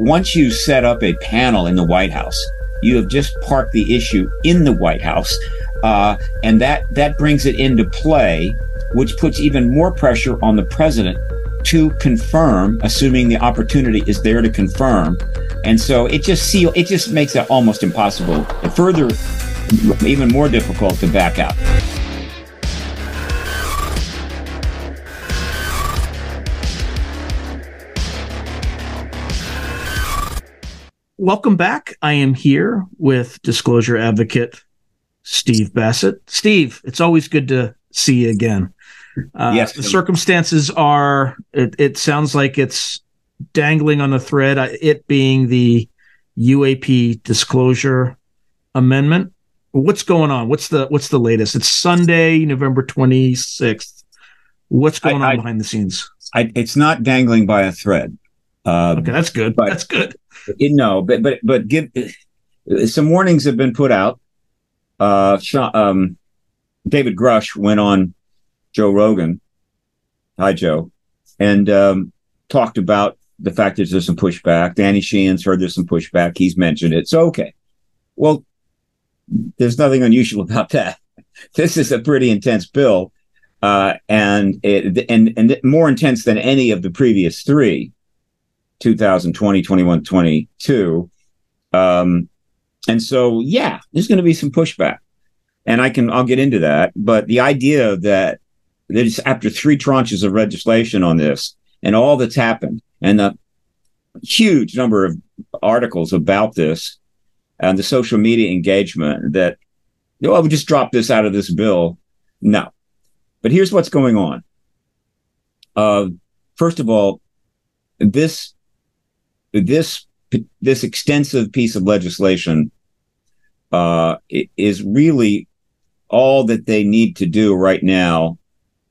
Once you set up a panel in the White House, you have just parked the issue in the White House, and that brings it into play, which puts even more pressure on the president to confirm, assuming the opportunity is there to confirm. And so it just makes it almost impossible, and further, even more difficult to back out. Welcome back. I am here with disclosure advocate Steve Bassett. Steve, it's always good to see you again. Yes. The circumstances are, it sounds like it's dangling on the thread, it being the UAP disclosure amendment. What's going on? What's the latest? It's Sunday, November 26th. What's going on behind the scenes? It's not dangling by a thread. Okay, that's good. That's good. But give some warnings have been put out. David Grusch went on Joe Rogan. Hi, Joe. And talked about the fact that there's some pushback. Danny Sheehan's heard there's some pushback. He's mentioned it. So, okay. Well, there's nothing unusual about that. This is a pretty intense bill, and more intense than any of the previous three. 2020, 21, 22. And so, yeah, there's going to be some pushback, and I'll get into that. But the idea that there's after three tranches of legislation on this and all that's happened and the huge number of articles about this and the social media engagement that, oh, we just dropped this out of this bill. No, but here's what's going on. First of all, this extensive piece of legislation is really all that they need to do right now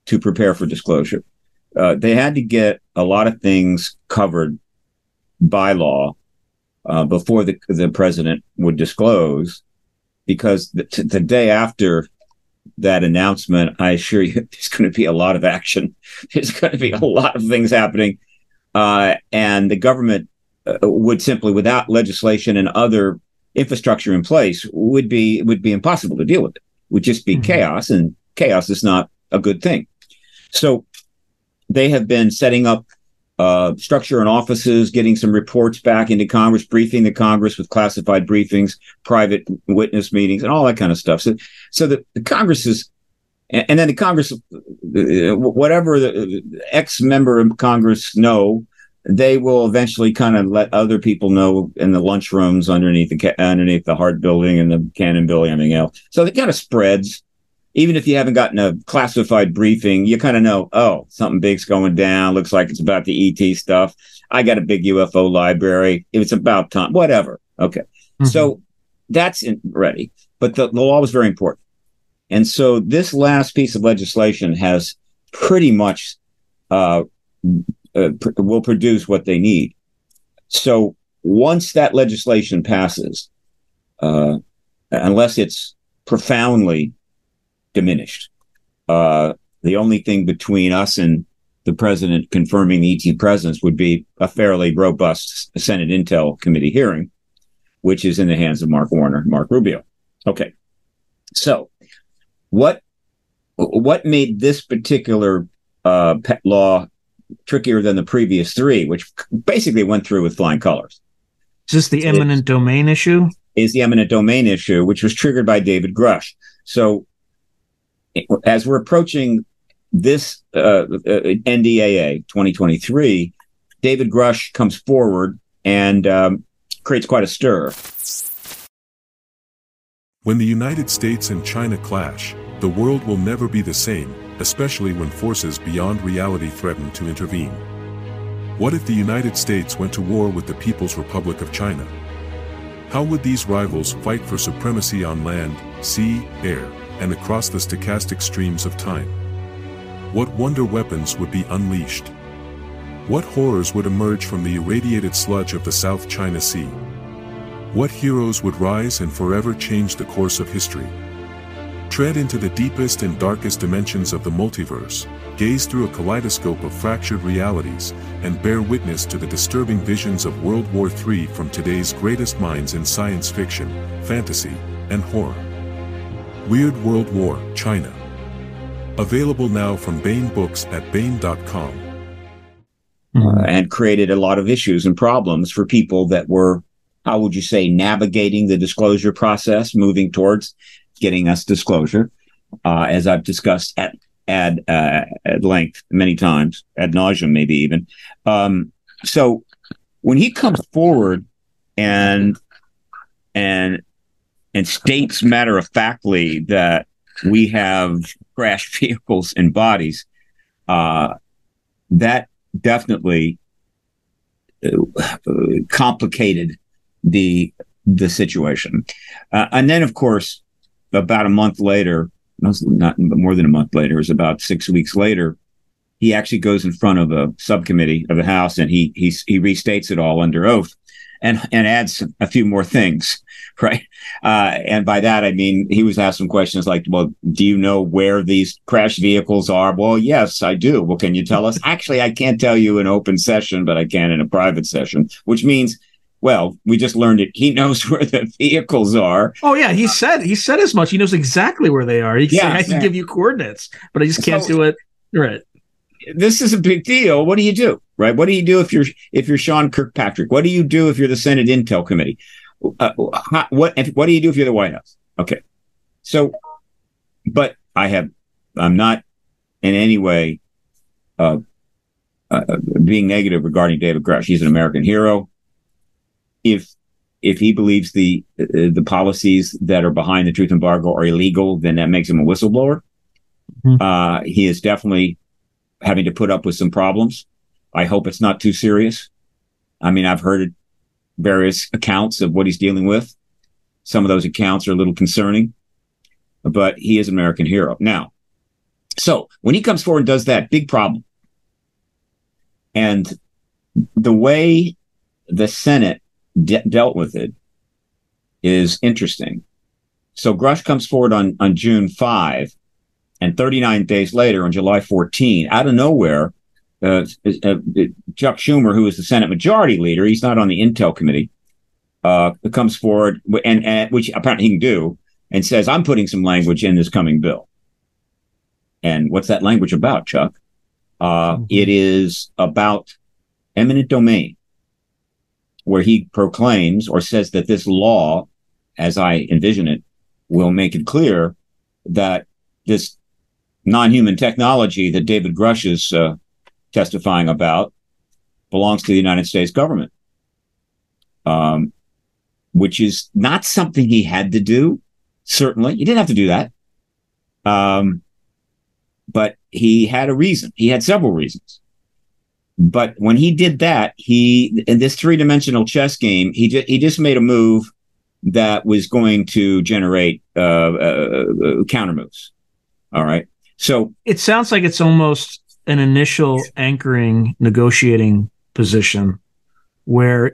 to prepare for disclosure. They had to get a lot of things covered by law before the president would disclose, because the day after that announcement, I assure you, there's going to be a lot of action. There's going to be a lot of things happening. And the government would simply, without legislation and other infrastructure in place, would be impossible to deal with. It would just be chaos, and chaos is not a good thing. So they have been setting up structure and offices, getting some reports back into Congress, briefing the Congress with classified briefings, private witness meetings, and all that kind of stuff. So the Congress is, and then the Congress, whatever the ex-member of Congress know, they will eventually kind of let other people know in the lunchrooms underneath the Hart building and the Cannon building, everything else. So it kind of spreads. Even if you haven't gotten a classified briefing, you kind of know, oh, something big's going down. Looks like it's about the ET stuff. I got a big UFO library. It's about time. Whatever. Okay. Mm-hmm. So that's ready. But the law was very important. And so this last piece of legislation has pretty much will produce what they need. So once that legislation passes, unless it's profoundly diminished, the only thing between us and the president confirming the ET presence would be a fairly robust Senate Intel Committee hearing, which is in the hands of Mark Warner and Mark Rubio. Okay. So what made this particular pet law trickier than the previous three, which basically went through with flying colors? Is this the eminent domain issue? Is the eminent domain issue, which was triggered by David Grusch. So as we're approaching this NDAA 2023, David Grusch comes forward and creates quite a stir. When the United States and China clash, the world will never be the same, especially when forces beyond reality threaten to intervene. What if the United States went to war with the People's Republic of China? How would these rivals fight for supremacy on land, sea, air, and across the stochastic streams of time? What wonder weapons would be unleashed? What horrors would emerge from the irradiated sludge of the South China Sea? What heroes would rise and forever change the course of history? Tread into the deepest and darkest dimensions of the multiverse, gaze through a kaleidoscope of fractured realities, and bear witness to the disturbing visions of World War III from today's greatest minds in science fiction, fantasy, and horror. Weird World War, China. Available now from Bain Books at bain.com. And created a lot of issues and problems for people that were, how would you say, navigating the disclosure process, moving towards getting us disclosure, as I've discussed at length many times, ad nauseum maybe even. So when he comes forward and states matter-of-factly that we have crashed vehicles and bodies, that definitely complicated the situation. And then, of course, about a month later, not more than a month later, it was about 6 weeks later, he actually goes in front of a subcommittee of the House, and he restates it all under oath, and adds a few more things, right? And by that, I mean, he was asked some questions like, well, do you know where these crashed vehicles are? Well, yes, I do. Well, can you tell us? Actually, I can't tell you in open session, but I can in a private session, which means, well, we just learned it. He knows where the vehicles are. Oh yeah, he said as much. He knows exactly where they are. He can say, I can give you coordinates, but I just can't do it. Right. This is a big deal. What do you do? Right? What do you do if you're Sean Kirkpatrick? What do you do if you're the Senate Intel Committee? What do you do if you're the White House? Okay. So, but I'm not in any way being negative regarding David Grusch. He's an American hero. If he believes the policies that are behind the truth embargo are illegal, then that makes him a whistleblower. Mm-hmm. He is definitely having to put up with some problems. I hope it's not too serious. I mean, I've heard various accounts of what he's dealing with. Some of those accounts are a little concerning, but he is an American hero. Now, so when he comes forward and does that, big problem. And the way the Senate dealt with it is interesting. So Grusch comes forward on June 5, and 39 days later, on July 14, out of nowhere, Chuck Schumer, who is the Senate Majority Leader, he's not on the Intel Committee, comes forward, and which apparently he can do, and says, I'm putting some language in this coming bill. And what's that language about, Chuck? It is about eminent domain, where he proclaims or says that this law, as I envision it, will make it clear that this non-human technology that David Grusch is testifying about belongs to the United States government, which is not something he had to do, certainly. He didn't have to do that. But he had a reason. He had several reasons. But when he did that, in this three-dimensional chess game, he just made a move that was going to generate counter moves. All right. So it sounds like it's almost an initial anchoring negotiating position where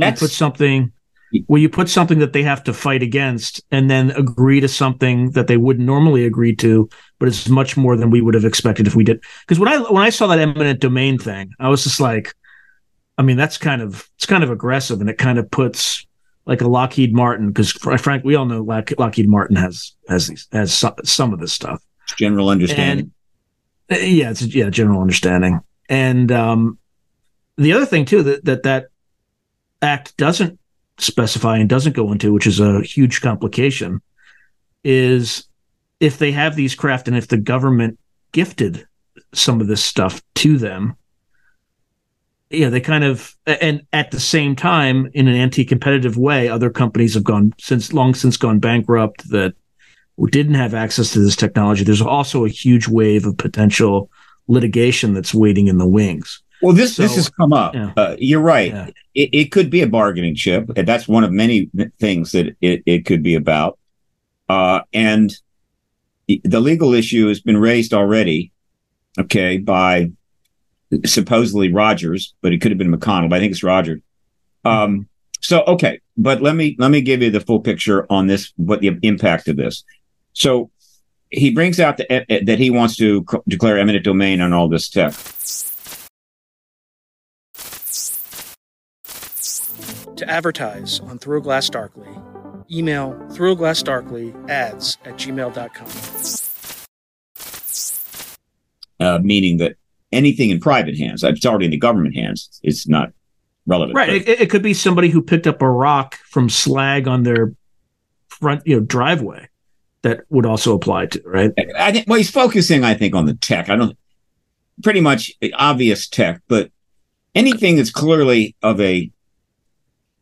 you put something that they have to fight against, and then agree to something that they wouldn't normally agree to, but it's much more than we would have expected if we did. Because when I saw that eminent domain thing, I was just like, I mean, it's kind of aggressive, and it kind of puts like a Lockheed Martin, because frankly, we all know Lockheed Martin has some of this stuff. General understanding. And, it's general understanding. And the other thing too that act doesn't specify and doesn't go into, which is a huge complication, is if they have these craft and if the government gifted some of this stuff to them, they kind of, and at the same time, in an anti-competitive way, other companies have long since gone bankrupt that didn't have access to this technology. There's also a huge wave of potential litigation that's waiting in the wings. Well, this has come up. Yeah. You're right. Yeah. It could be a bargaining chip. That's one of many things that it could be about. And the legal issue has been raised already, okay, by supposedly Rogers, but it could have been McConnell, but I think it's Rogers. So, okay, but let me give you the full picture on this, what the impact of this. So he brings out that he wants to declare eminent domain on all this tech. To advertise on Thoroughglass Darkly, email thoroughglassdarkly@gmail.com. Meaning that anything in private hands, it's already in the government hands, it's not relevant. Right. It could be somebody who picked up a rock from slag on their front, driveway. That would also apply to, right? I think. Well, he's focusing, I think, on the tech. Pretty much obvious tech, but anything that's clearly of a.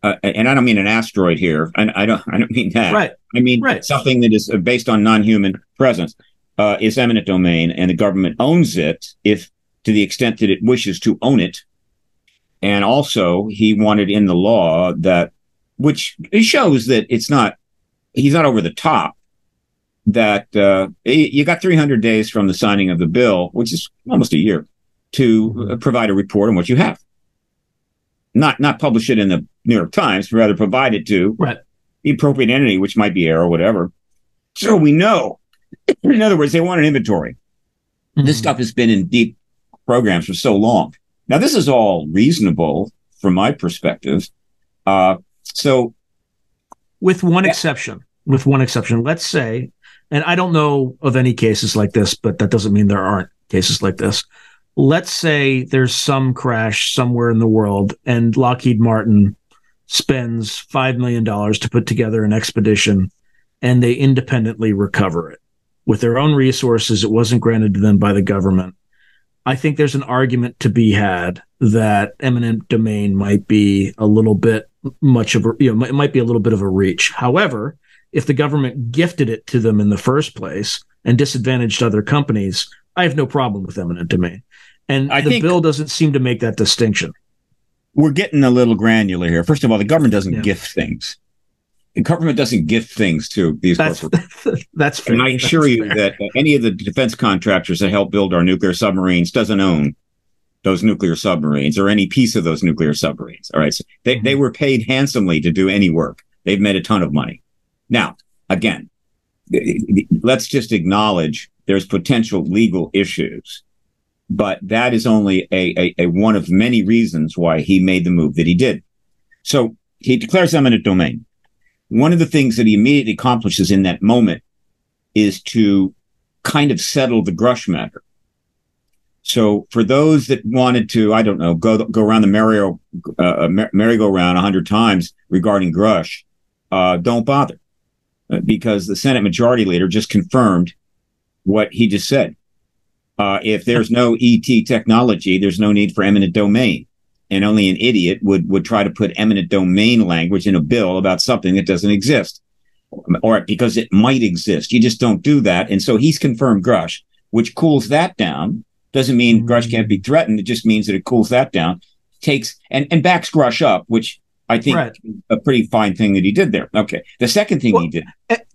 And I don't mean an asteroid here. I don't mean that. Right. I mean something that is based on non-human presence is eminent domain, and the government owns it if, to the extent that it wishes to own it. And also, he wanted in the law that, which it shows that it's not. He's not over the top. That you got 300 days from the signing of the bill, which is almost a year, to provide a report on what you have. Not publish it in the New York Times, but rather provide it to the appropriate entity, which might be AARO or whatever. So we know. In other words, they want an inventory. Mm-hmm. This stuff has been in deep programs for so long. Now, this is all reasonable from my perspective. With one exception. With one exception. Let's say... And I don't know of any cases like this, but that doesn't mean there aren't cases like this. Let's say there's some crash somewhere in the world and Lockheed Martin spends $5 million to put together an expedition and they independently recover it with their own resources. It wasn't granted to them by the government. I think there's an argument to be had that eminent domain might be a little bit much of a, it might be a little bit of a reach. However, if the government gifted it to them in the first place and disadvantaged other companies, I have no problem with eminent domain. And I think bill doesn't seem to make that distinction. We're getting a little granular here. First of all, the government doesn't gift things. The government doesn't gift things to these corporations. That's fair. And I assure you that any of the defense contractors that help build our nuclear submarines doesn't own those nuclear submarines or any piece of those nuclear submarines. All right. So they were paid handsomely to do any work. They've made a ton of money. Now, again, let's just acknowledge there's potential legal issues, but that is only a one of many reasons why he made the move that he did. So he declares eminent domain. One of the things that he immediately accomplishes in that moment is to kind of settle the Grusch matter. So for those that wanted to, I don't know, go around the merry-go-round 100 times regarding Grusch, don't bother. Because the Senate Majority Leader just confirmed what he just said. If there's no ET technology, there's no need for eminent domain. And only an idiot would try to put eminent domain language in a bill about something that doesn't exist, or because it might exist. You just don't do that. And so he's confirmed Grusch, which cools that down. Doesn't mean Grusch can't be threatened. It just means that it cools that down, takes and backs Grusch up, which I think a pretty fine thing that he did there. Okay. The second thing he did.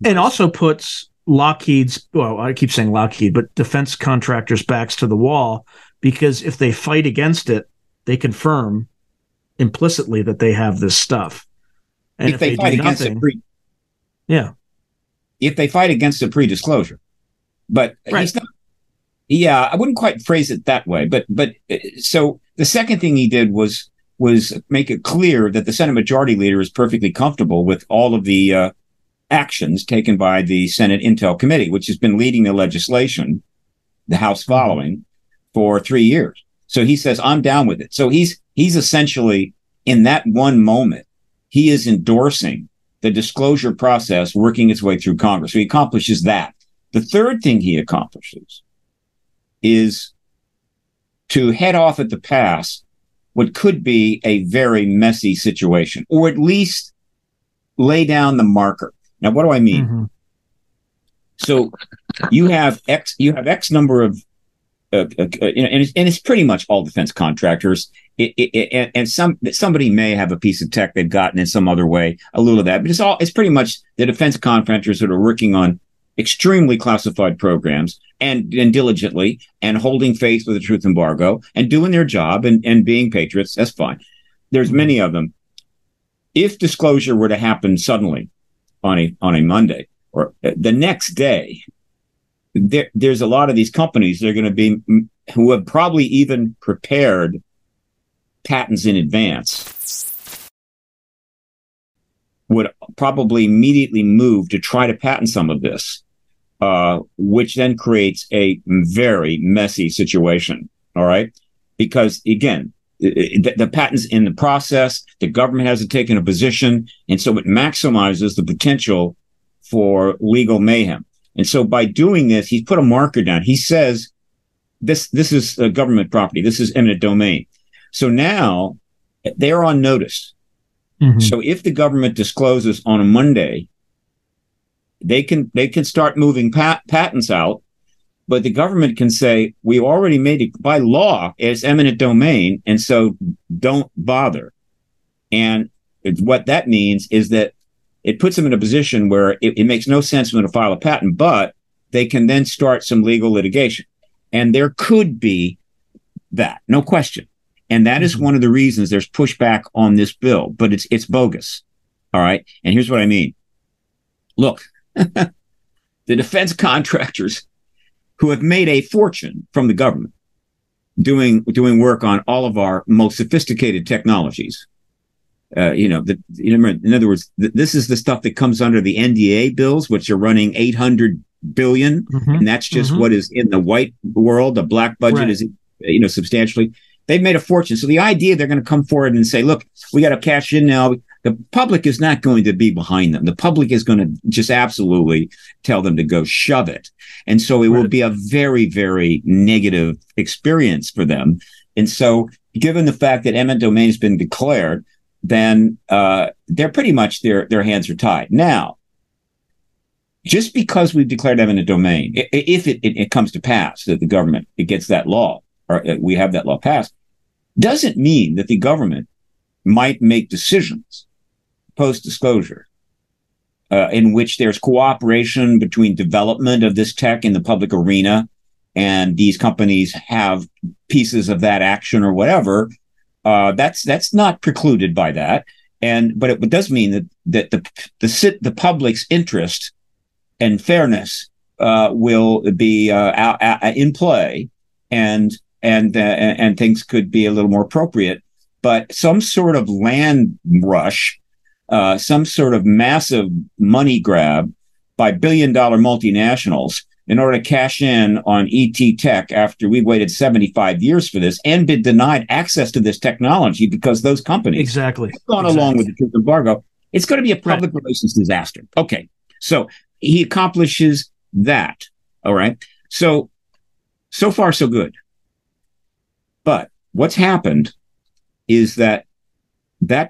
And also puts Lockheed's, I keep saying Lockheed, but defense contractors' backs to the wall, because if they fight against it, they confirm implicitly that they have this stuff. And if they fight against it, if they fight against the pre-disclosure. But he's not. Yeah, I wouldn't quite phrase it that way. But so the second thing he did was make it clear that the Senate Majority Leader is perfectly comfortable with all of the actions taken by the Senate Intel Committee, which has been leading the legislation, the House following, for 3 years. So he says, I'm down with it. So he's essentially, in that one moment, he is endorsing the disclosure process working its way through Congress. So he accomplishes that. The third thing he accomplishes is to head off at the pass what could be a very messy situation, or at least lay down the marker. Now, what do I mean? Mm-hmm. So you have X number of, and it's pretty much all defense contractors. And somebody may have a piece of tech they've gotten in some other way, a little of that, but it's pretty much the defense contractors that are working on extremely classified programs and diligently and holding faith with the truth embargo and doing their job and being patriots. That's fine. There's many of them. If disclosure were to happen suddenly on a Monday or the next day, there's a lot of these companies that are going to be who have probably even prepared patents in advance, would probably immediately move to try to patent some of this, which then creates a very messy situation. All right. Because again, the patent's in the process, the government hasn't taken a position, and so it maximizes the potential for legal mayhem. And so by doing this, he's put a marker down. He says, this is a government property. This is eminent domain. So now they're on notice. Mm-hmm. So if the government discloses on a Monday, they can start moving patents out, but the government can say, we already made it by law as eminent domain, and so don't bother. And what that means is that it puts them in a position where it makes no sense for them to file a patent, but they can then start some legal litigation. And there could be that, no question. And that is one of the reasons there's pushback on this bill, but it's bogus. All right. And here's what I mean. Look, the defense contractors who have made a fortune from the government doing work on all of our most sophisticated technologies. In other words, this is the stuff that comes under the NDAA bills, which are running $800 billion. Mm-hmm. And that's just what is in the white world. The black budget is, substantially. They've made a fortune. So the idea they're going to come forward and say, look, we got to cash in now. The public is not going to be behind them. The public is going to just absolutely tell them to go shove it. And so it will be a very, very negative experience for them. And so given the fact that eminent domain has been declared, then they're pretty much their hands are tied. Now, just because we've declared eminent domain, if it comes to pass that the government, it gets that law, or we have that law passed, doesn't mean that the government might make decisions post-disclosure in which there's cooperation between development of this tech in the public arena, and these companies have pieces of that action or whatever. That's not precluded by that, but it does mean that the public's interest and fairness will be in play, and things could be a little more appropriate. But some sort of land rush, some sort of massive money grab by billion-dollar multinationals in order to cash in on ET Tech after we waited 75 years for this and been denied access to this technology because those companies have gone along with the truth embargo. It's going to be a public relations disaster. Okay. So he accomplishes that. All right. So far, so good. But what's happened is that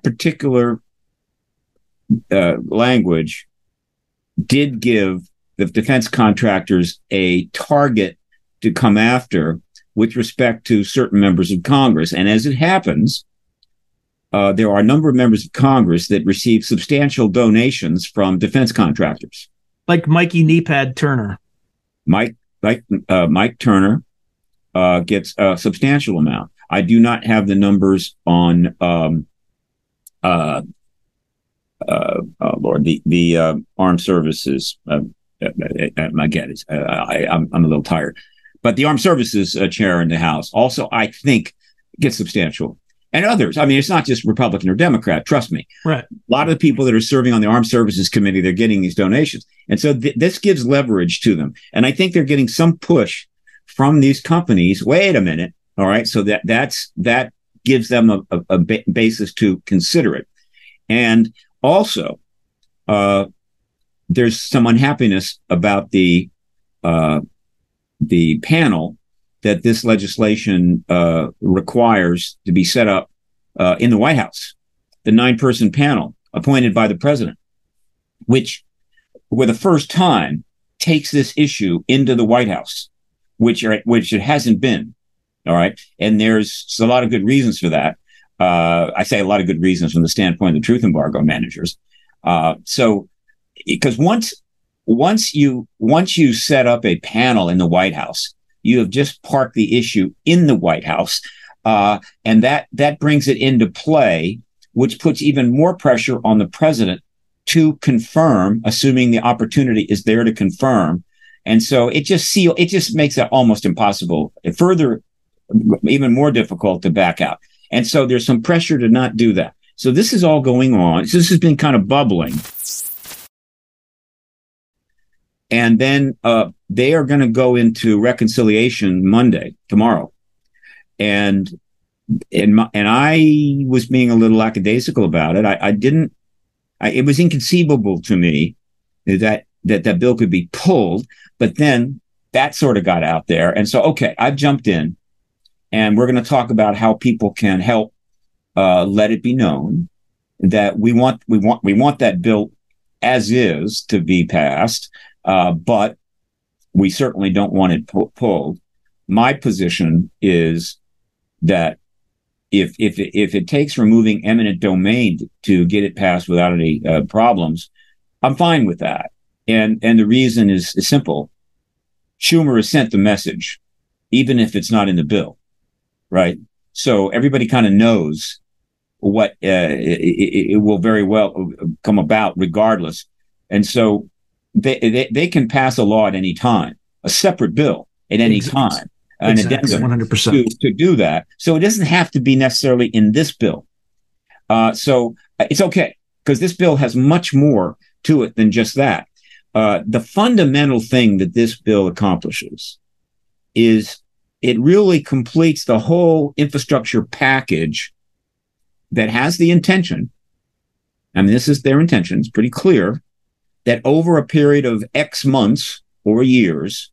particular language did give the defense contractors a target to come after with respect to certain members of Congress. And as it happens, there are a number of members of Congress that receive substantial donations from defense contractors. Like Mikey Kneepad Turner. Mike Turner gets a substantial amount. I do not have the numbers on, the armed services, my guess is I'm a little tired, but the Armed Services chair in the House also, I think, gets substantial, and others. I mean, it's not just Republican or Democrat. Trust me. Right. A lot of the people that are serving on the Armed Services Committee, they're getting these donations, and so this gives leverage to them. And I think they're getting some push from these companies. Wait a minute. All right. So that gives them a basis to consider it, and also, there's some unhappiness about the panel that this legislation requires to be set up in the White House, the 9-person panel appointed by the president, which, for the first time, takes this issue into the White House, which it hasn't been. All right, and there's a lot of good reasons for that. I say a lot of good reasons from the standpoint of the truth embargo managers. Because once you set up a panel in the White House, you have just parked the issue in the White House, and that brings it into play, which puts even more pressure on the president to confirm, assuming the opportunity is there to confirm, And so it just makes it almost impossible, further, even more difficult to back out. And so there's some pressure to not do that. So this is all going on. So this has been kind of bubbling. And then they are going to go into reconciliation Monday, tomorrow. And I was being a little lackadaisical about it. It was inconceivable to me that bill could be pulled, but then that sort of got out there. And so, okay, I've jumped in, and we're going to talk about how people can help let it be known that we want that bill as is to be passed, but we certainly don't want it pulled. My position is that if it takes removing eminent domain to get it passed without any problems, I'm fine with that. And the reason is simple. Schumer has sent the message, even if it's not in the bill, right? So everybody kind of knows what it will very well come about regardless. And so they can pass a law at any time, a separate bill at any time. An addendum 100%. To do that. So it doesn't have to be necessarily in this bill. So it's okay, because this bill has much more to it than just that. The fundamental thing that this bill accomplishes is it really completes the whole infrastructure package that has the intention, I mean, this is their intention, it's pretty clear, that over a period of X months or years,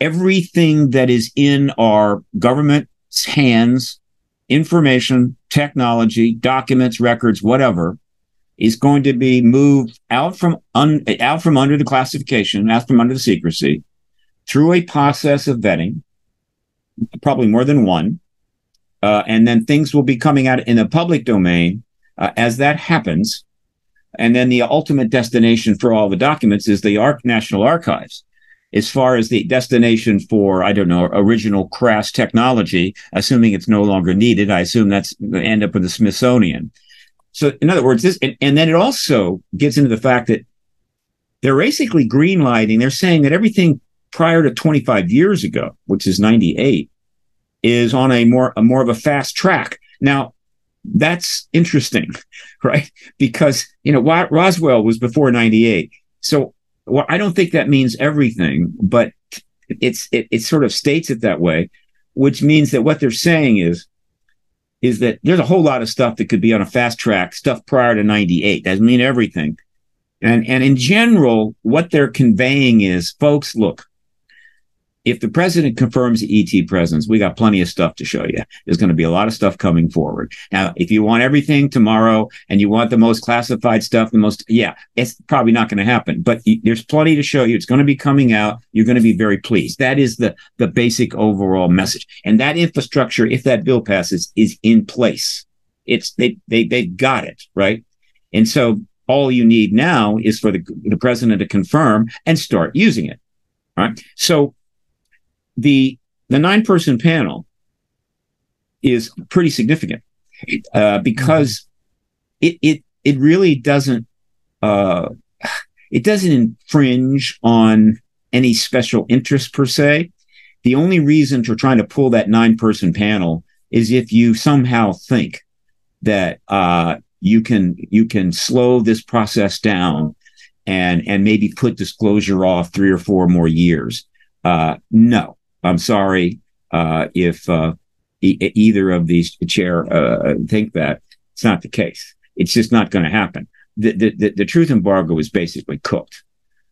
everything that is in our government's hands, information, technology, documents, records, whatever, is going to be moved out from under the classification, out from under the secrecy, through a process of vetting, probably more than one, and then things will be coming out in the public domain as that happens. And then the ultimate destination for all the documents is the National Archives. As far as the destination for, I don't know, original crass technology, assuming it's no longer needed, I assume that's end up with the Smithsonian. So in other words, this, and then it also gets into the fact that they're basically greenlighting. They're saying that everything prior to 25 years ago, which is 98, is on a more of a fast track. Now, that's interesting, right? Because, you know, Roswell was before 98. So, well, I don't think that means everything, but it sort of states it that way, which means that what they're saying is that there's a whole lot of stuff that could be on a fast track, stuff prior to 98. Doesn't mean everything. And in general, what they're conveying is, folks, look, if the president confirms the ET presence, we got plenty of stuff to show you. There's going to be a lot of stuff coming forward. Now, if you want everything tomorrow and you want the most classified stuff, it's probably not going to happen. But there's plenty to show you. It's going to be coming out. You're going to be very pleased. That is the basic overall message. And that infrastructure, if that bill passes, is in place. It's they've got it, right? And so all you need now is for the president to confirm and start using it, right? So the 9-person panel is pretty significant because it really doesn't infringe on any special interest per se. The only reason for trying to pull that 9-person panel is if you somehow think that you can slow this process down and maybe put disclosure off 3 or 4 more years. No. I'm sorry if either of these chair think that. It's not the case. It's just not going to happen. The truth embargo is basically cooked,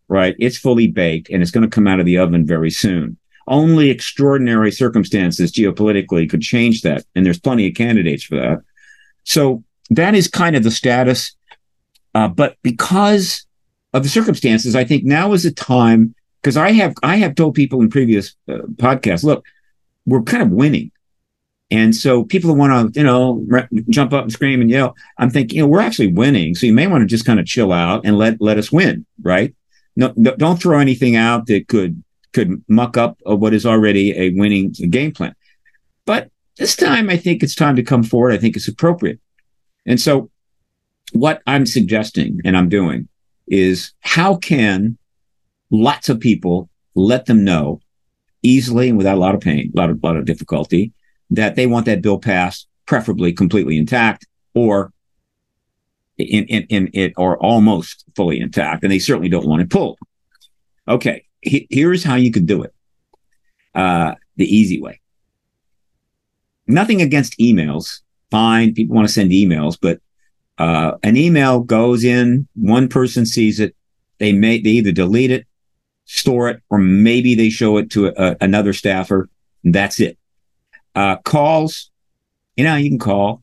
right? It's fully baked, and it's going to come out of the oven very soon. Only extraordinary circumstances geopolitically could change that, and there's plenty of candidates for that. So that is kind of the status. But because of the circumstances, I think now is the time. Because I have told people in previous podcasts, look, we're kind of winning, and so people who want to, you know, jump up and scream and yell, I'm thinking, you know, we're actually winning, so you may want to just kind of chill out and let us win, right? No, don't throw anything out that could muck up what is already a winning game plan. But this time, I think it's time to come forward. I think it's appropriate, and so what I'm suggesting and I'm doing is how can lots of people, let them know easily and without a lot of pain, a lot of difficulty, that they want that bill passed, preferably completely intact or in it or almost fully intact. And they certainly don't want it pulled. Okay, here's how you could do it. The easy way. Nothing against emails. Fine, people want to send emails, but an email goes in, one person sees it, they either delete it, store it, or maybe they show it to another staffer, and that's it. Calls, you can call.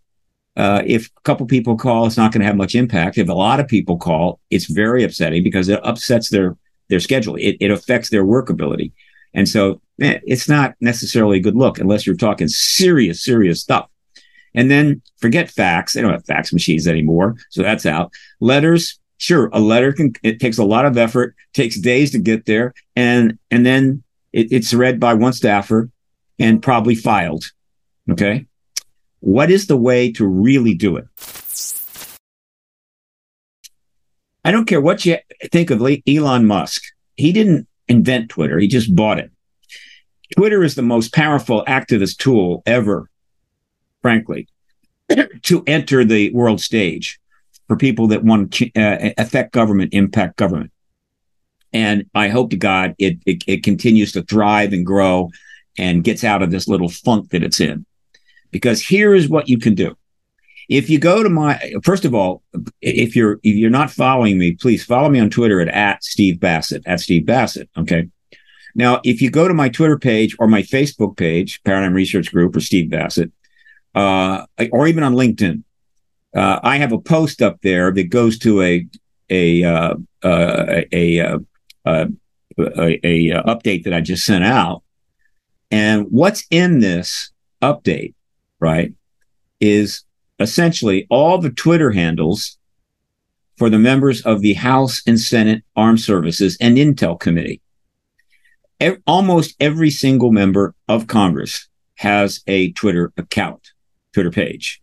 If a couple people call, it's not going to have much impact. If a lot of people call, it's very upsetting because it upsets their schedule. It affects their workability. And so it's not necessarily a good look unless you're talking serious, serious stuff. And then forget fax. They don't have fax machines anymore, so that's out. Letters, sure, a letter it takes a lot of effort, takes days to get there, and then it's read by one staffer and probably filed. Okay? What is the way to really do it? I don't care what you think of Elon Musk. He didn't invent Twitter. He just bought it. Twitter is the most powerful activist tool ever, frankly, to enter the world stage for people that want to affect government, impact government. And I hope to God it continues to thrive and grow and gets out of this little funk that it's in. Because here is what you can do. If you go to first of all, if you're not following me, please follow me on Twitter at Steve Bassett, okay? Now, if you go to my Twitter page or my Facebook page, Paradigm Research Group or Steve Bassett, or even on LinkedIn, I have a post up there that goes to a update that I just sent out. And what's in this update, right, is essentially all the Twitter handles for the members of the House and Senate Armed Services and Intel Committee. Almost every single member of Congress has a Twitter account, Twitter page.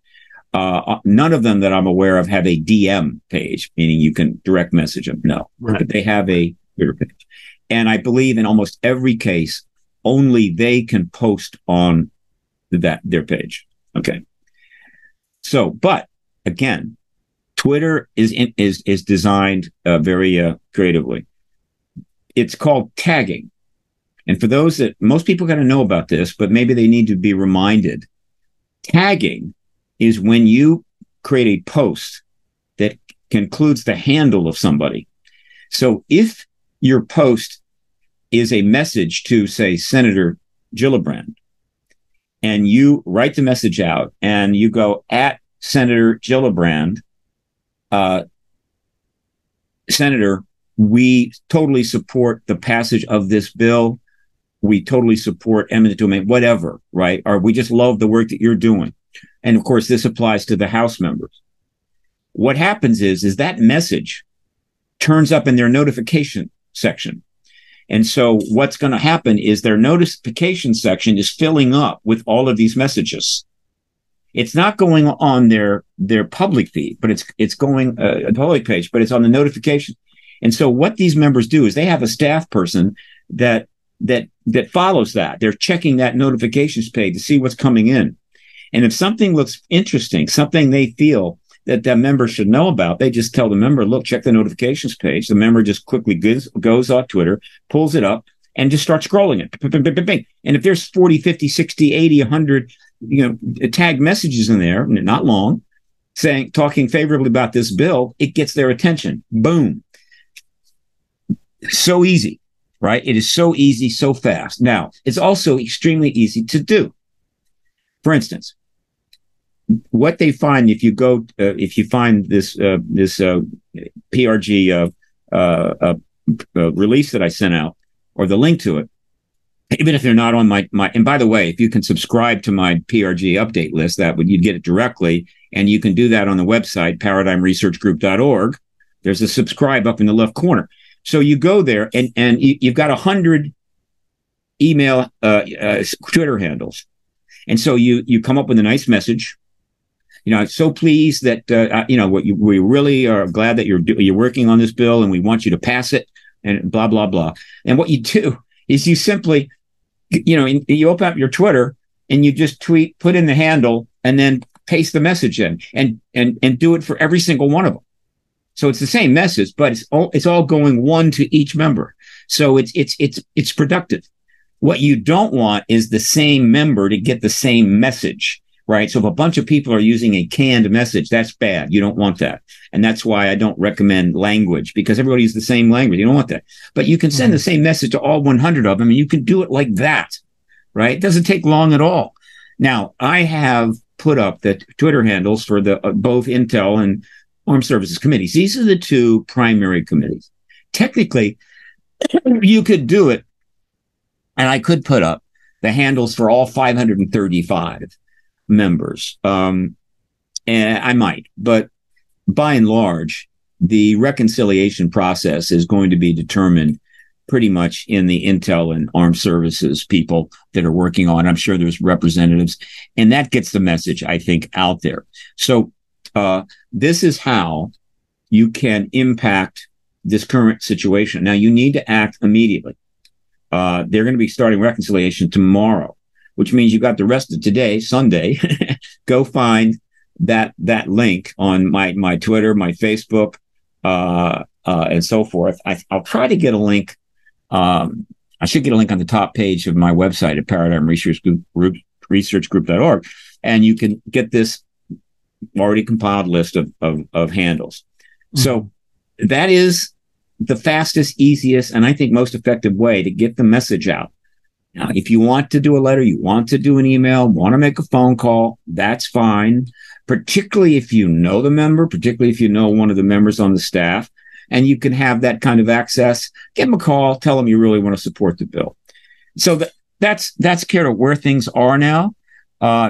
None of them that I'm aware of have a DM page, meaning you can direct message them. No, right. But they have a Twitter page. And I believe in almost every case, only they can post on their page. Okay. So, but again, Twitter is designed very creatively. It's called tagging. And for those that, most people kind of know about this, but maybe they need to be reminded. Tagging is when you create a post that includes the handle of somebody. So if your post is a message to, say, Senator Gillibrand, and you write the message out and you go at Senator Gillibrand, Senator, we totally support the passage of this bill. We totally support eminent domain, whatever, right? Or we just love the work that you're doing. And of course, this applies to the House members. What happens is that message turns up in their notification section. And so what's going to happen is their notification section is filling up with all of these messages. It's not going on their public feed, but it's going a public page, but it's on the notification. And so what these members do is they have a staff person that follows that. They're checking that notifications page to see what's coming in. And if something looks interesting, something they feel that that member should know about, they just tell the member, look, check the notifications page. The member just quickly goes on Twitter, pulls it up, and just starts scrolling it. Bing, bing, bing, bing. And if there's 40, 50, 60, 80, 100, tagged messages in there, not long, talking favorably about this bill, it gets their attention. Boom. So easy, right? It is so easy, so fast. Now, it's also extremely easy to do. For instance, what they find if you find this PRG release that I sent out, or the link to it, even if they're not on my. And by the way, if you can subscribe to my PRG update list, you'd get it directly, and you can do that on the website paradigmresearchgroup.org. There's a subscribe up in the left corner. So you go there, and you've got 100 email, Twitter handles, and so you come up with a nice message. I'm so pleased that we really are glad that you're working on this bill, and we want you to pass it. and blah, blah, blah. And what you do is you simply, you know, you open up your Twitter and you just tweet, put in the handle, and then paste the message in, and do it for every single one of them. So it's the same message, but it's all going one to each member. So it's productive. What you don't want is the same member to get the same message, right? So if a bunch of people are using a canned message, that's bad. You don't want that. And that's why I don't recommend language, because everybody uses the same language. You don't want that. But you can send the same message to all 100 of them, and you can do it like that, right? It doesn't take long at all. Now, I have put up the Twitter handles for the both Intel and Armed Services Committees. These are the two primary committees. Technically, you could do it, and I could put up the handles for all 535 members. And I might, but by and large, the reconciliation process is going to be determined pretty much in the Intel and Armed Services people that are working on. I'm sure there's representatives, and that gets the message, I think, out there. So this is how you can impact this current situation. Now, you need to act immediately. They're going to be starting reconciliation tomorrow, which means you got the rest of today, Sunday. Go find that link on my Twitter, my Facebook, and so forth. I'll try to get a link. I should get a link on the top page of my website at Paradigm Research Group, researchgroup.org, and you can get this already compiled list of handles. Mm-hmm. So that is the fastest, easiest, and I think most effective way to get the message out. Now, if you want to do a letter, you want to do an email, want to make a phone call, that's fine, particularly if you know the member, particularly if you know one of the members on the staff, and you can have that kind of access. Give them a call, tell them you really want to support the bill. So that's kind of where things are now.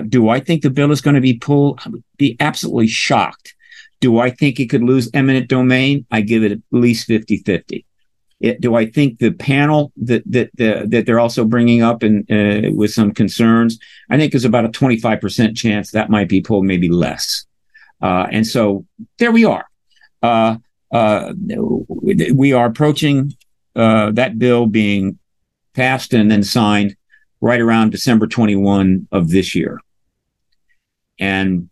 Do I think the bill is going to be pulled? I would be absolutely shocked. Do I think it could lose eminent domain? I give it at least 50-50. Do I think the panel that they're also bringing up and with some concerns, I think there's about a 25% chance that might be pulled, maybe less. And so there we are. We are approaching that bill being passed and then signed right around December 21 of this year. And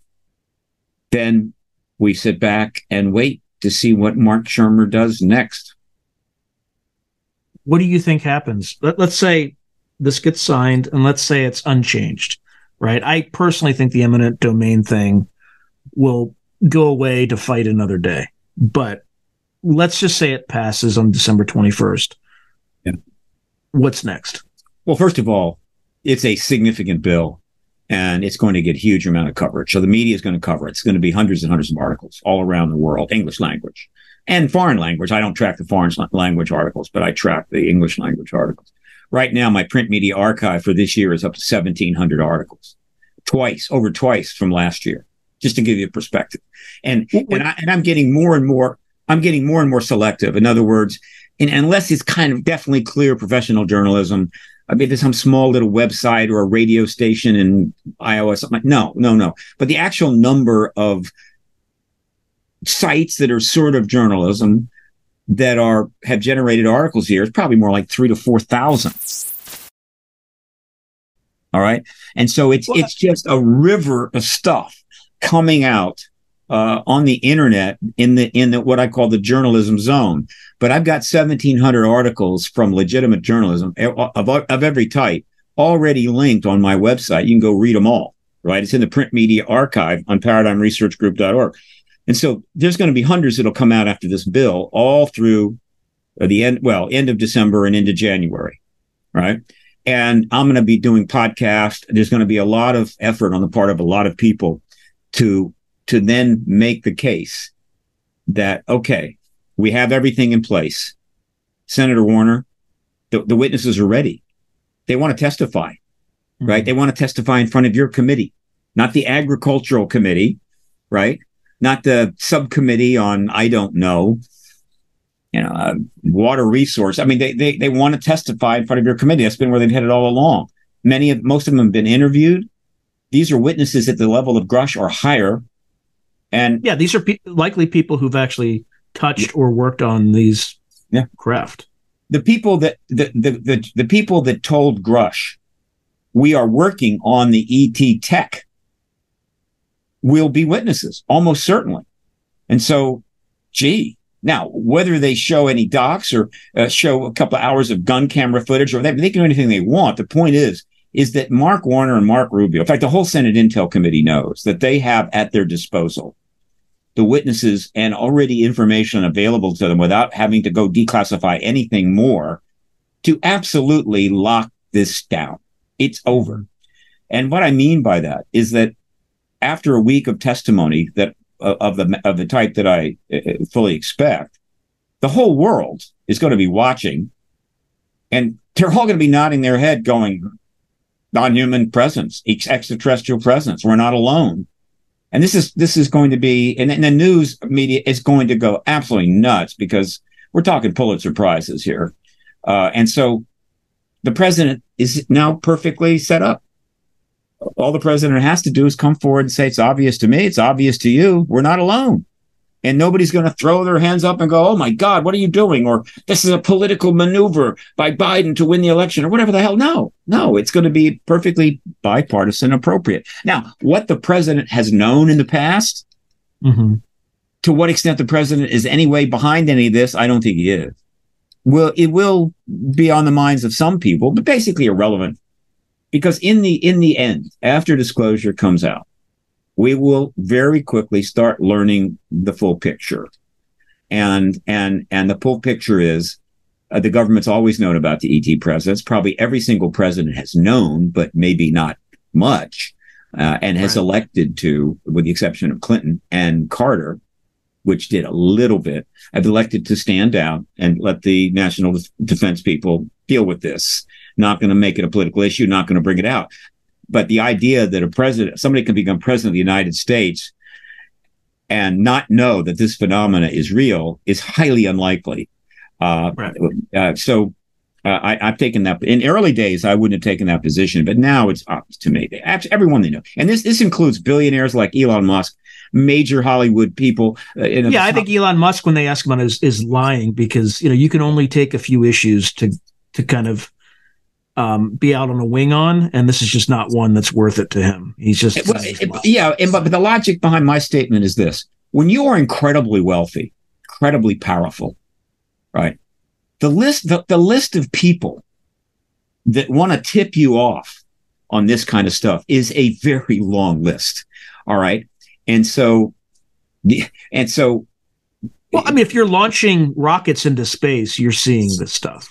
then we sit back and wait to see what Mark Schumer does next. What do you think happens? Let's say this gets signed, and let's say it's unchanged, right? I personally think the eminent domain thing will go away to fight another day. But let's just say it passes on December 21st. Yeah. What's next? Well, first of all, it's a significant bill, and it's going to get a huge amount of coverage. So the media is going to cover it. It's going to be hundreds and hundreds of articles all around the world, English language and foreign language. I don't track the foreign language articles, but I track the English language articles. Right now, my print media archive for this year is up to 1,700 articles, over twice from last year, just to give you a perspective. And I'm getting more and more. I'm getting more and more selective. In other words, unless it's kind of definitely clear professional journalism, I mean, there's some small little website or a radio station in Iowa, something like, no. But the actual number of sites that are sort of journalism that have generated articles here is probably more like 3,000 to 4,000. All right. And so it's just a river of stuff coming out on the internet in the what I call the journalism zone. But I've got 1,700 articles from legitimate journalism of every type already linked on my website. You can go read them all, right? It's in the print media archive on ParadigmResearchGroup.org. And so there's going to be hundreds that'll come out after this bill all through the end of December and into January, right? And I'm going to be doing podcasts. There's going to be a lot of effort on the part of a lot of people to then make the case that, okay, we have everything in place. Senator Warner, the witnesses are ready. They want to testify, right? Mm-hmm. They want to testify in front of your committee, not the agricultural committee, right? Not the subcommittee on, I don't know, water resource. I mean, they want to testify in front of your committee. That's been where they've headed all along. Most of them have been interviewed. These are witnesses at the level of Grusch or higher. And yeah, these are likely people who've actually touched or worked on these craft. the people that the people that told Grusch, we are working on the ET tech, will be witnesses, almost certainly. And so, gee, now, whether they show any docs or show a couple of hours of gun camera footage, or they can do anything they want. The point is that Mark Warner and Mark Rubio, in fact, the whole Senate Intel Committee knows that they have at their disposal the witnesses and already information available to them without having to go declassify anything more to absolutely lock this down. It's over. And what I mean by that is that after a week of testimony that of the type that I fully expect, the whole world is going to be watching, and they're all going to be nodding their head going, non-human presence, extraterrestrial presence, we're not alone. And this is going to be, and the news media is going to go absolutely nuts, because we're talking Pulitzer Prizes here. And so the president is now perfectly set up. All the president has to do is come forward and say, it's obvious to me, it's obvious to you, we're not alone. And nobody's going to throw their hands up and go, oh my God, what are you doing? Or this is a political maneuver by Biden to win the election, or whatever the hell. No, it's going to be perfectly bipartisan appropriate. Now, what the president has known in the past, to what extent the president is anyway behind any of this, I don't think he is. It will be on the minds of some people, but basically irrelevant. Because in the end, after disclosure comes out, we will very quickly start learning the full picture. And the full picture is the government's always known about the ET presence. Probably every single president has known, but maybe not much, and has elected to, with the exception of Clinton and Carter, which did a little bit, have elected to stand down and let the national defense people deal with this. Not going to make it a political issue, not going to bring it out. But the idea that somebody can become president of the United States and not know that this phenomena is real is highly unlikely. So I've taken that. In early days, I wouldn't have taken that position, but now it's obvious to me. Everyone they know. And this includes billionaires like Elon Musk, major Hollywood people. I think Elon Musk, when they ask him about it, is lying, because you can only take a few issues to kind of be out on a wing on, and this is just not one that's worth it to him. He's just but the logic behind my statement is this: when you are incredibly wealthy, incredibly powerful, right, the list of people that want to tip you off on this kind of stuff is a very long list. All right, and so well, I mean, if you're launching rockets into space, you're seeing this stuff.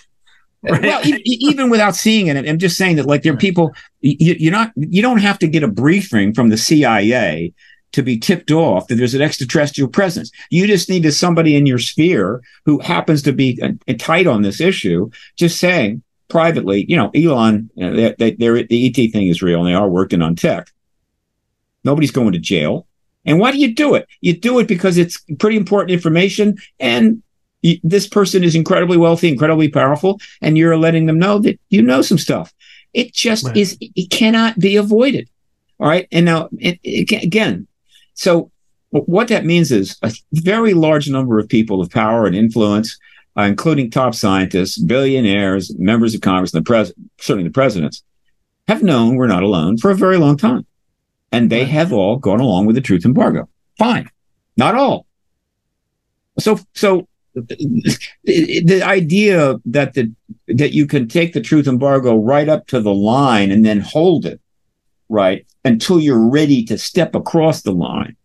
Right. Well, even without seeing it, I'm just saying that, like, there are people, you don't have to get a briefing from the CIA to be tipped off that there's an extraterrestrial presence. You just need somebody in your sphere who happens to be tight on this issue, just saying privately, Elon, the ET thing is real, and they are working on tech. Nobody's going to jail. And why do you do it? You do it because it's pretty important information, and this person is incredibly wealthy, incredibly powerful, and you're letting them know that you know some stuff. It just is, it cannot be avoided. All right. And now, again, so what that means is a very large number of people of power and influence, including top scientists, billionaires, members of Congress, and certainly the presidents, have known we're not alone for a very long time. And they have all gone along with the truth embargo. Fine. Not all. So, the idea that that you can take the truth embargo right up to the line and then hold it right until you're ready to step across the line,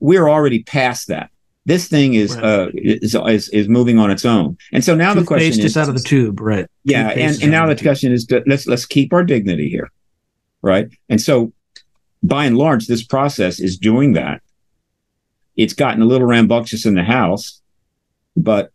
we're already past that. This thing is moving on its own, and so now the question is out of the tube, right? Yeah, and now the question is, let's keep our dignity here, right? And so, by and large, this process is doing that. It's gotten a little rambunctious in the House, but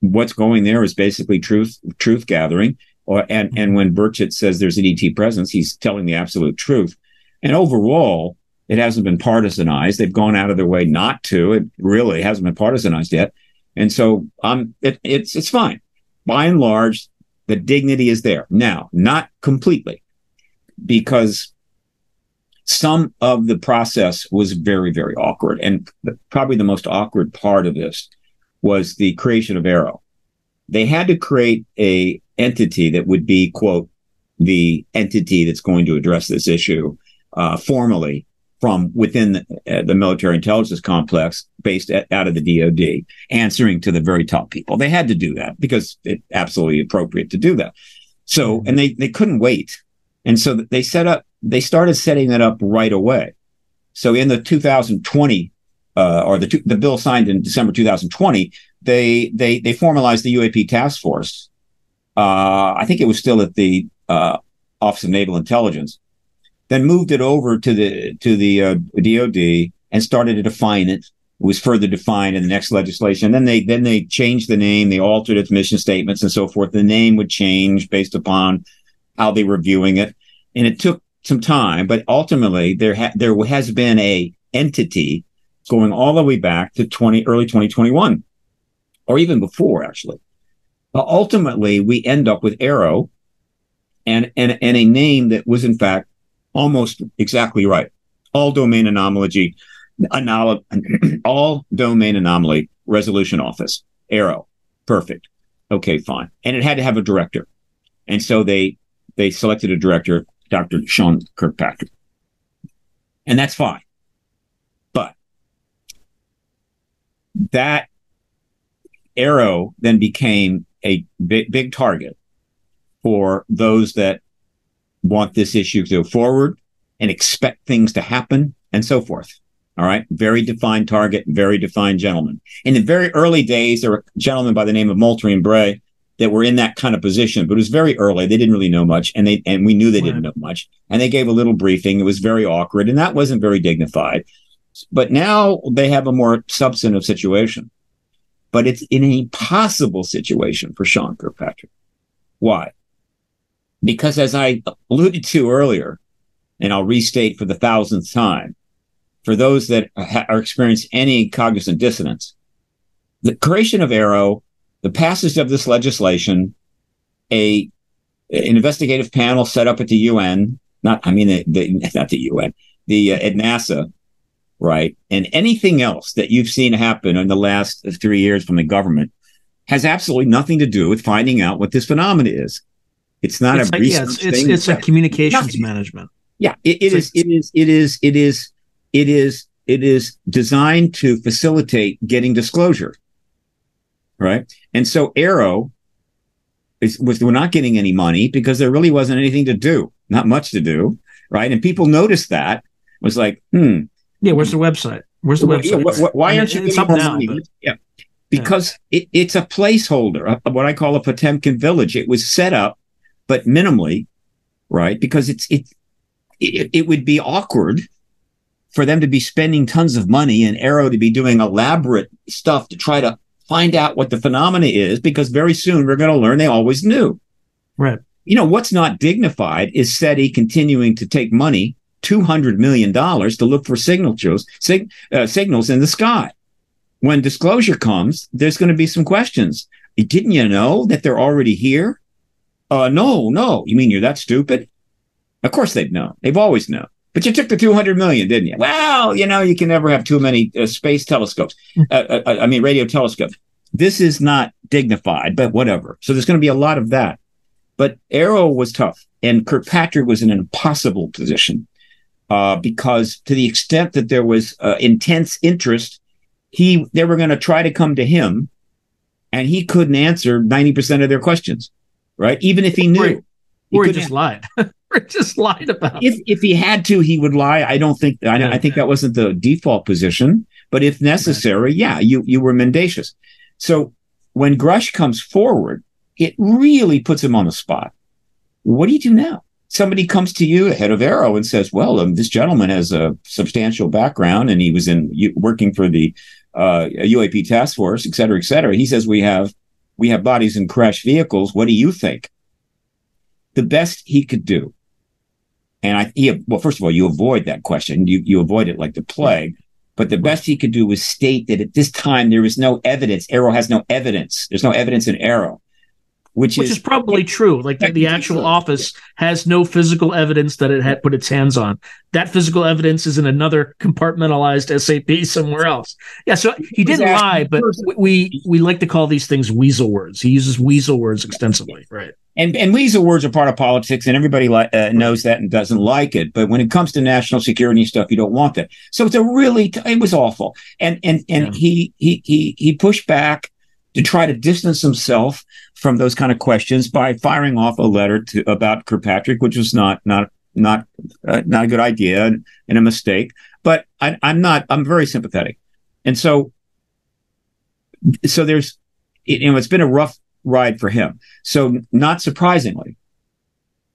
what's going there is basically truth gathering. And when Burchett says there's an ET presence, he's telling the absolute truth. And overall, it hasn't been partisanized. They've gone out of their way not to. It really hasn't been partisanized yet. And so it's fine. By and large, the dignity is there. Now, not completely, because some of the process was very, very awkward. And probably the most awkward part of this was the creation of AARO, They had to create a entity that would be, quote, the entity that's going to address this issue formally from within the military intelligence complex based out of the DOD, answering to the very top people. They had to do that because it's absolutely appropriate to do that. So, and they couldn't wait. And so they started setting that up right away. So in the 2020, the bill signed in December 2020, they formalized the UAP task force. I think it was still at the Office of Naval Intelligence. Then moved it over to the DOD and started to define it. It was further defined in the next legislation. And then they changed the name. They altered its mission statements and so forth. The name would change based upon how they were viewing it, and it took some time. But ultimately, there has been a entity going all the way back to early 2021, or even before, actually. But ultimately, we end up with AARO, and a name that was in fact almost exactly right. All domain anomaly resolution office, AARO. Perfect. Okay, fine. And it had to have a director. And so they selected a director, Dr. Sean Kirkpatrick. And that's fine. But that AARO then became a big target for those that want this issue to go forward and expect things to happen and so forth. All right. Very defined target, very defined gentleman. In the very early days, there were gentlemen by the name of Moultrie and Bray that were in that kind of position, but it was very early. They didn't really know much, and we knew they didn't know much. And they gave a little briefing. It was very awkward, and that wasn't very dignified. But now they have a more substantive situation. But it's an impossible situation for Sean Kirkpatrick. Why? Because as I alluded to earlier, and I'll restate for the thousandth time, for those that are experience any cognizant dissonance, the creation of AARO, the passage of this legislation, an investigative panel set up at the UN, at NASA, right? And anything else that you've seen happen in the last 3 years from the government has absolutely nothing to do with finding out what this phenomenon is. It's not a research thing. It's a communications management. Yeah, it is designed to facilitate getting disclosure, right? And so AARO we're not getting any money because there really wasn't anything to do, not much to do, right? And people noticed that. It was like, yeah, where's the website? Where's the website? Yeah, why aren't you getting more money? But, yeah, because it's a placeholder, what I call a Potemkin village. It was set up, but minimally, right? Because it would be awkward for them to be spending tons of money and AARO to be doing elaborate stuff to try to find out what the phenomena is, because very soon we're going to learn they always knew. Right. You know, what's not dignified is SETI continuing to take money, $200 million, to look for signals in the sky. When disclosure comes, there's going to be some questions. Didn't you know that they're already here? No. You mean you're that stupid? Of course they've known. They've always known. But you took the $200 million, didn't you? Well, you know, you can never have too many space telescopes. Radio telescopes. This is not dignified, but whatever. So there's going to be a lot of that. But AARO was tough, and Kirkpatrick was in an impossible position because to the extent that there was intense interest, they were going to try to come to him, and he couldn't answer 90% of their questions, right? Even if he knew. Or he just lied. Or just lied about it. If he had to, he would lie. I think that wasn't the default position. But if necessary, you were mendacious. So when Grusch comes forward, it really puts him on the spot. What do you do now? Somebody comes to you, head of AARO, and says, well, this gentleman has a substantial background, and he was working for the UAP task force, et cetera, et cetera. He says, we have bodies in crashed vehicles. What do you think? The best he could do. And first of all, you avoid that question. You avoid it like the plague. But the best he could do was state that at this time, there is no evidence. AARO has no evidence. There's no evidence in AARO. Which is probably true. Like the actual office has no physical evidence that it had put its hands on. That physical evidence is in another compartmentalized SAP somewhere else. Yeah, so he didn't lie, but we like to call these things weasel words. He uses weasel words extensively, right? And weasel words are part of politics, and everybody knows that and doesn't like it. But when it comes to national security stuff, you don't want that. So it's a really it was awful, and he pushed back to try to distance himself from those kind of questions by firing off a letter about Kirkpatrick, which was not a good idea and a mistake. But I'm very sympathetic, and so there's, you know, it's been a rough ride for him. So not surprisingly,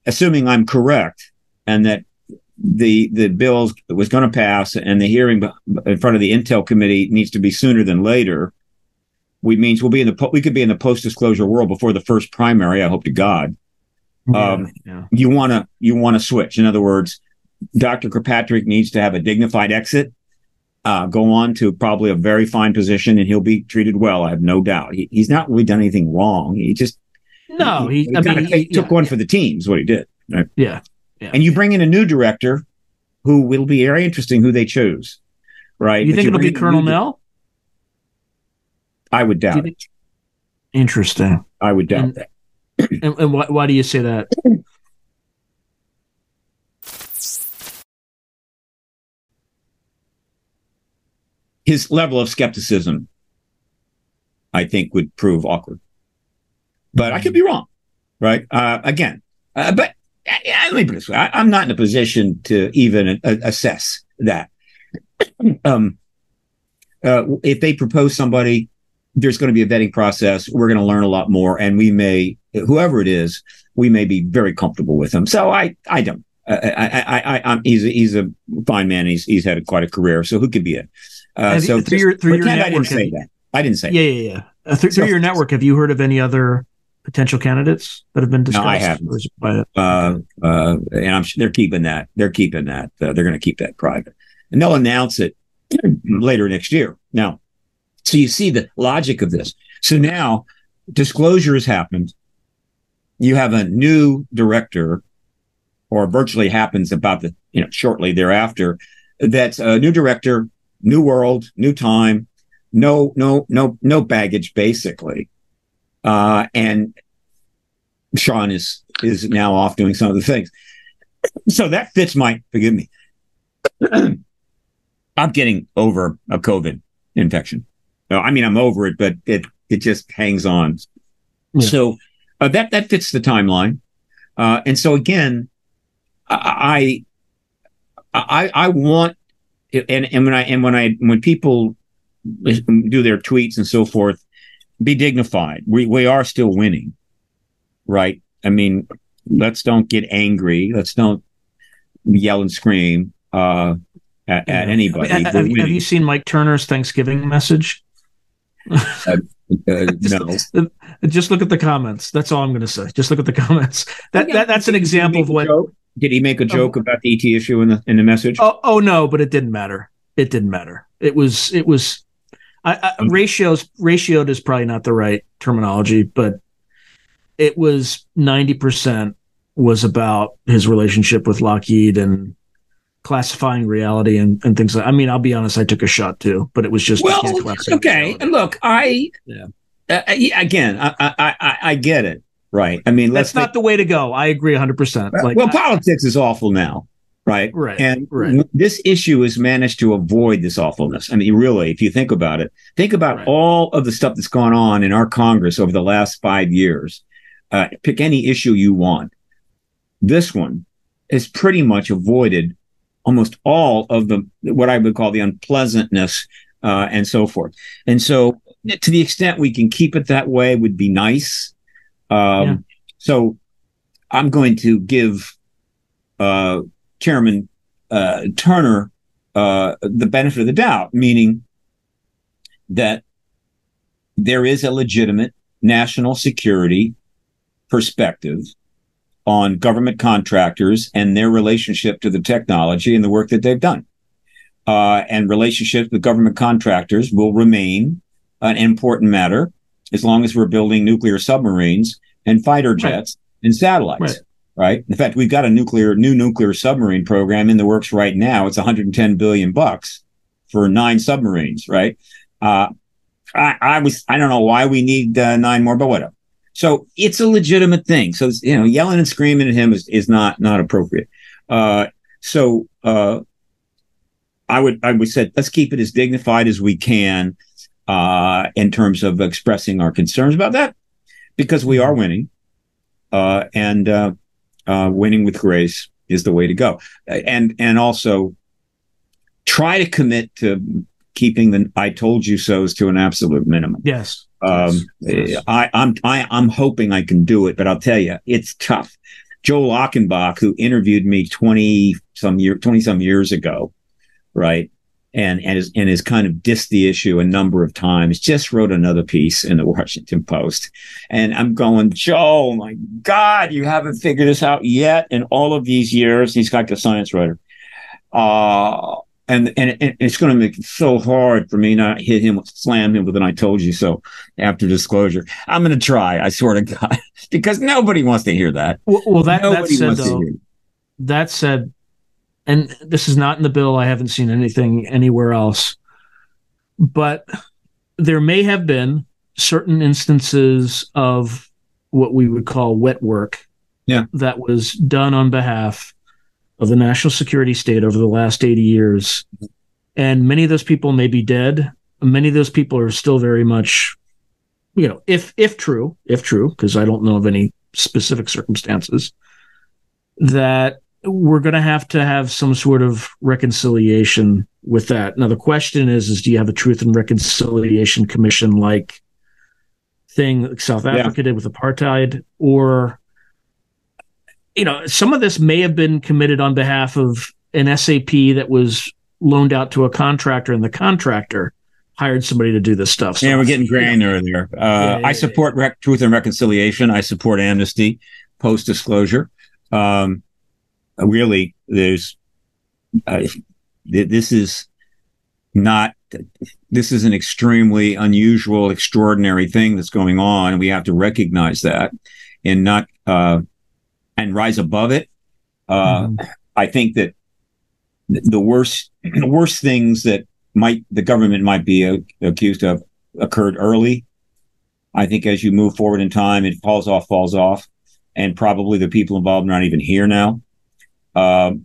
assuming I'm correct and that the bill was going to pass and the hearing in front of the Intel Committee needs to be sooner than later. We could be in the post-disclosure world before the first primary. I hope to God. You want to switch. In other words, Dr. Kirkpatrick needs to have a dignified exit, go on to probably a very fine position, and he'll be treated well. I have no doubt. He's not really done anything wrong. He took one for the team is what he did. Right? Yeah. And you bring in a new director, who will be very interesting. Who they choose, right? You think it'll be Colonel Nell? I would doubt it. Interesting. I would doubt that. And why do you say that? His level of skepticism, I think, would prove awkward. But I could be wrong, right? But let me put it this way. I'm not in a position to even assess that. If they propose somebody, there's going to be a vetting process. We're going to learn a lot more, and we may, whoever it is, we may be very comfortable with him. So he's a fine man. He's had quite a career. So who could be it? Through your network, I didn't say that. Yeah. Through your network, have you heard of any other potential candidates that have been discussed? No, I haven't. And I'm sure they're keeping that. They're going to keep that private, and they'll announce it later next year. Now. So you see the logic of this. So now disclosure has happened. You have a new director, or virtually happens about shortly thereafter. That's a new director, new world, new time, no baggage basically. And Sean is now off doing some of the things. So that fits my, forgive me. I'm getting over a COVID infection. No, I mean, I'm over it, but it just hangs on. Yeah. So that fits the timeline. And so again, I want, and when people do their tweets and so forth, be dignified. We are still winning, right? I mean, let's don't get angry. Let's don't yell and scream at anybody. I mean, have you seen Mike Turner's Thanksgiving message? No. Just look at the comments. That's all I'm going to say. Just look at the comments. That's an example of what. Did he make a joke about the ET issue in the message? Oh no, but it didn't matter. It was. Ratioed is probably not the right terminology, but it was 90% was about his relationship with Lockheed and classifying reality and things like that. I mean, I'll be honest, I took a shot too, but it was just okay. And look, I get it, right? I mean, that's not the way to go. I agree 100%. Well, politics is awful now, right? Right. This issue has managed to avoid this awfulness. I mean, really, if you think about it, all of the stuff that's gone on in our Congress over the last 5 years. Pick any issue you want. This one is pretty much avoided almost all of the what I would call the unpleasantness and so forth. And so to the extent we can keep it that way would be nice. So I'm going to give Chairman Turner the benefit of the doubt, meaning that there is a legitimate national security perspective on government contractors and their relationship to the technology and the work that they've done. And relationships with government contractors will remain an important matter as long as we're building nuclear submarines and fighter jets and satellites. Right. In fact, we've got a new nuclear submarine program in the works right now. It's $110 billion for 9 submarines. Right. I don't know why we need 9 more, but whatever. So it's a legitimate thing. So, you know, yelling and screaming at him is not appropriate. I would say let's keep it as dignified as we can in terms of expressing our concerns about that, because we are winning, and winning with grace is the way to go. And also try to commit to keeping the "I told you so"s to an absolute minimum. Yes. I'm hoping I can do it, but I'll tell you, it's tough. Joel Achenbach, who interviewed me 20 some years ago, right, and has kind of dissed the issue a number of times, just wrote another piece in the Washington Post, and I'm going, Joel, my God, you haven't figured this out yet in all of these years. He's like a science writer, and it's going to make it so hard for me not hit him, slam him with an "I told you so" after disclosure. I'm going to try, I swear to God, because nobody wants to hear that. Well, that said, and this is not in the bill. I haven't seen anything anywhere else, but there may have been certain instances of what we would call wet work that was done on behalf of the national security state over the last 80 years. And many of those people may be dead. Many of those people are still very much, you know, if true, because I don't know of any specific circumstances, that we're going to have some sort of reconciliation with that. Now, the question is do you have a Truth and Reconciliation Commission like thing like South Africa did with apartheid? Or, you know, some of this may have been committed on behalf of an SAP that was loaned out to a contractor, and the contractor hired somebody to do this stuff. So yeah, we're getting granular there. I support Truth and Reconciliation. I support amnesty post-disclosure. Really, there's this is an extremely unusual, extraordinary thing that's going on, and we have to recognize that and not and rise above it. I think that the worst things that the government might be accused of occurred early. I think as you move forward in time, it falls off, and probably the people involved are not even here now. I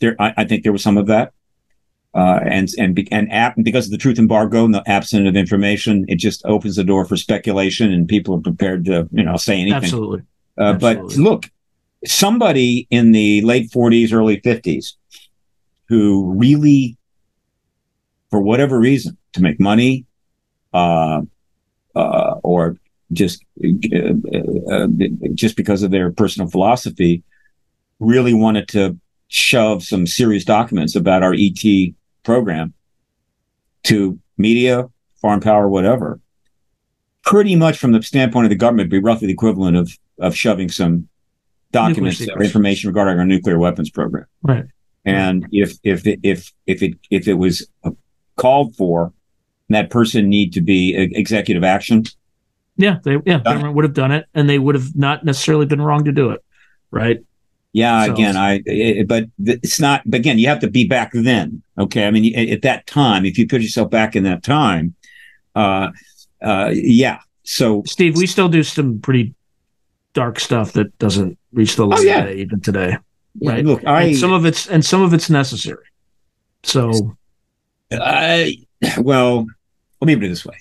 think there was some of that, because of the truth embargo and the absence of information, it just opens the door for speculation, and people are prepared to, you know, say anything. Absolutely. But look, somebody in the late 40s, early 50s, who really, for whatever reason, to make money, or just because of their personal philosophy, really wanted to shove some serious documents about our ET program to media, foreign power, whatever, pretty much from the standpoint of the government, be roughly the equivalent of shoving some documents or information regarding our nuclear weapons program. Right. And if it was called for, that person need to be executive action. Yeah, the government would have done it, and they would have not necessarily been wrong to do it. Right. Yeah, so, again, you have to be back then. Okay. I mean, at that time, if you put yourself back in that time, So Steve, we still do some pretty dark stuff that doesn't reach the light of day even today. Yeah, right. Look, some of it's necessary. So let me put it this way.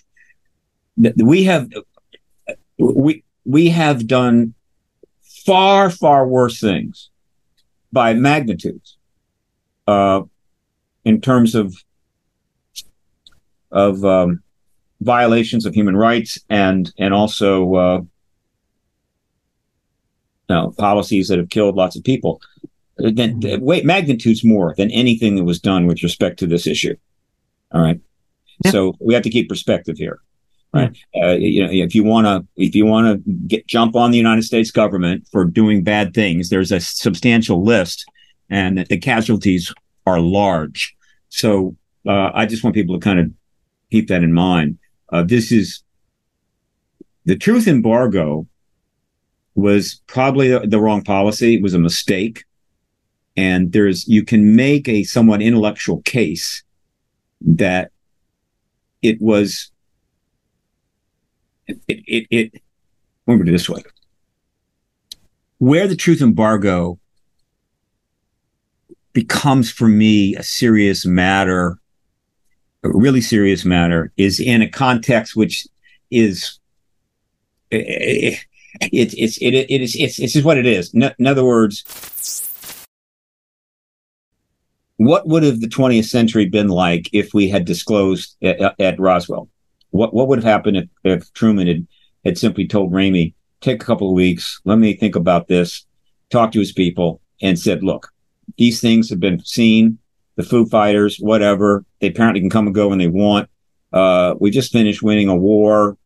We have done far, far worse things by magnitudes in terms of violations of human rights and also policies that have killed lots of people. Magnitudes more than anything that was done with respect to this issue. All right, So we have to keep perspective here. Right. If you want to jump on the United States government for doing bad things, there's a substantial list, and the casualties are large. So I just want people to kind of keep that in mind. This is The truth embargo was probably the wrong policy. It was a mistake. And you can make a somewhat intellectual case that it was, let me put it this way. Where the truth embargo becomes for me a serious matter, a really serious matter, is in a context which is, it's what it is. In other words, what would have the 20th century been like if we had disclosed at Roswell? What would have happened if Truman had simply told Ramey, take a couple of weeks, let me think about this, talk to his people, and said, look, these things have been seen, the Foo Fighters, whatever, they apparently can come and go when they want. We just finished winning a war.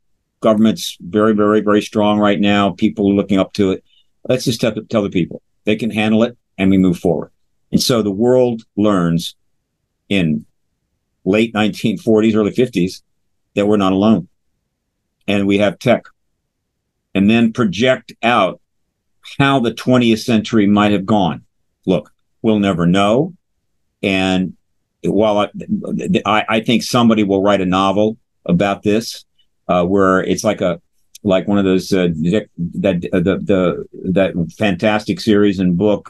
Government's very, very, very strong right now. People are looking up to it. Let's just tell the people. They can handle it, and we move forward. And so the world learns in late 1940s, early 50s, that we're not alone. And we have tech. And then project out how the 20th century might have gone. Look, we'll never know. And while I think somebody will write a novel about this, where it's like one of those that fantastic series and book,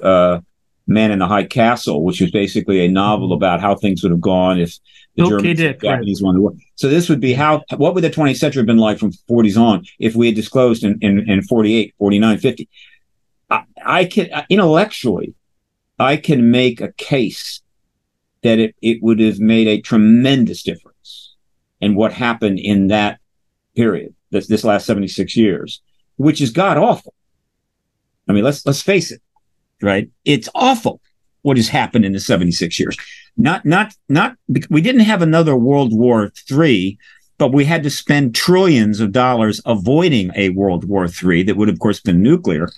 Man in the High Castle, which is basically a novel about how things would have gone if the Japanese won the war. So this would be what would the 20th century have been like from 40s on if we had disclosed in 48, 49, 50. I can intellectually, I can make a case that it would have made a tremendous difference in what happened in that period, this last 76 years, which is god awful. I mean, let's face it. Right. It's awful what has happened in the 76 years. Not we didn't have another World War III, but we had to spend trillions of dollars avoiding a World War III that would, of course, been nuclear.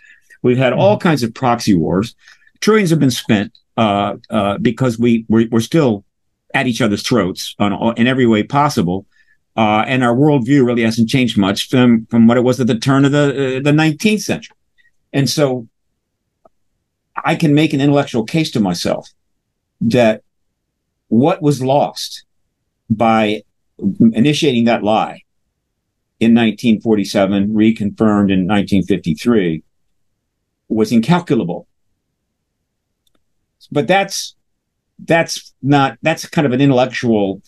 We've had all kinds of proxy wars. Trillions have been spent because we're still at each other's throats in every way possible. And our worldview really hasn't changed much from what it was at the turn of the 19th century. And so I can make an intellectual case to myself that what was lost by initiating that lie in 1947, reconfirmed in 1953, was incalculable. But that's kind of an intellectual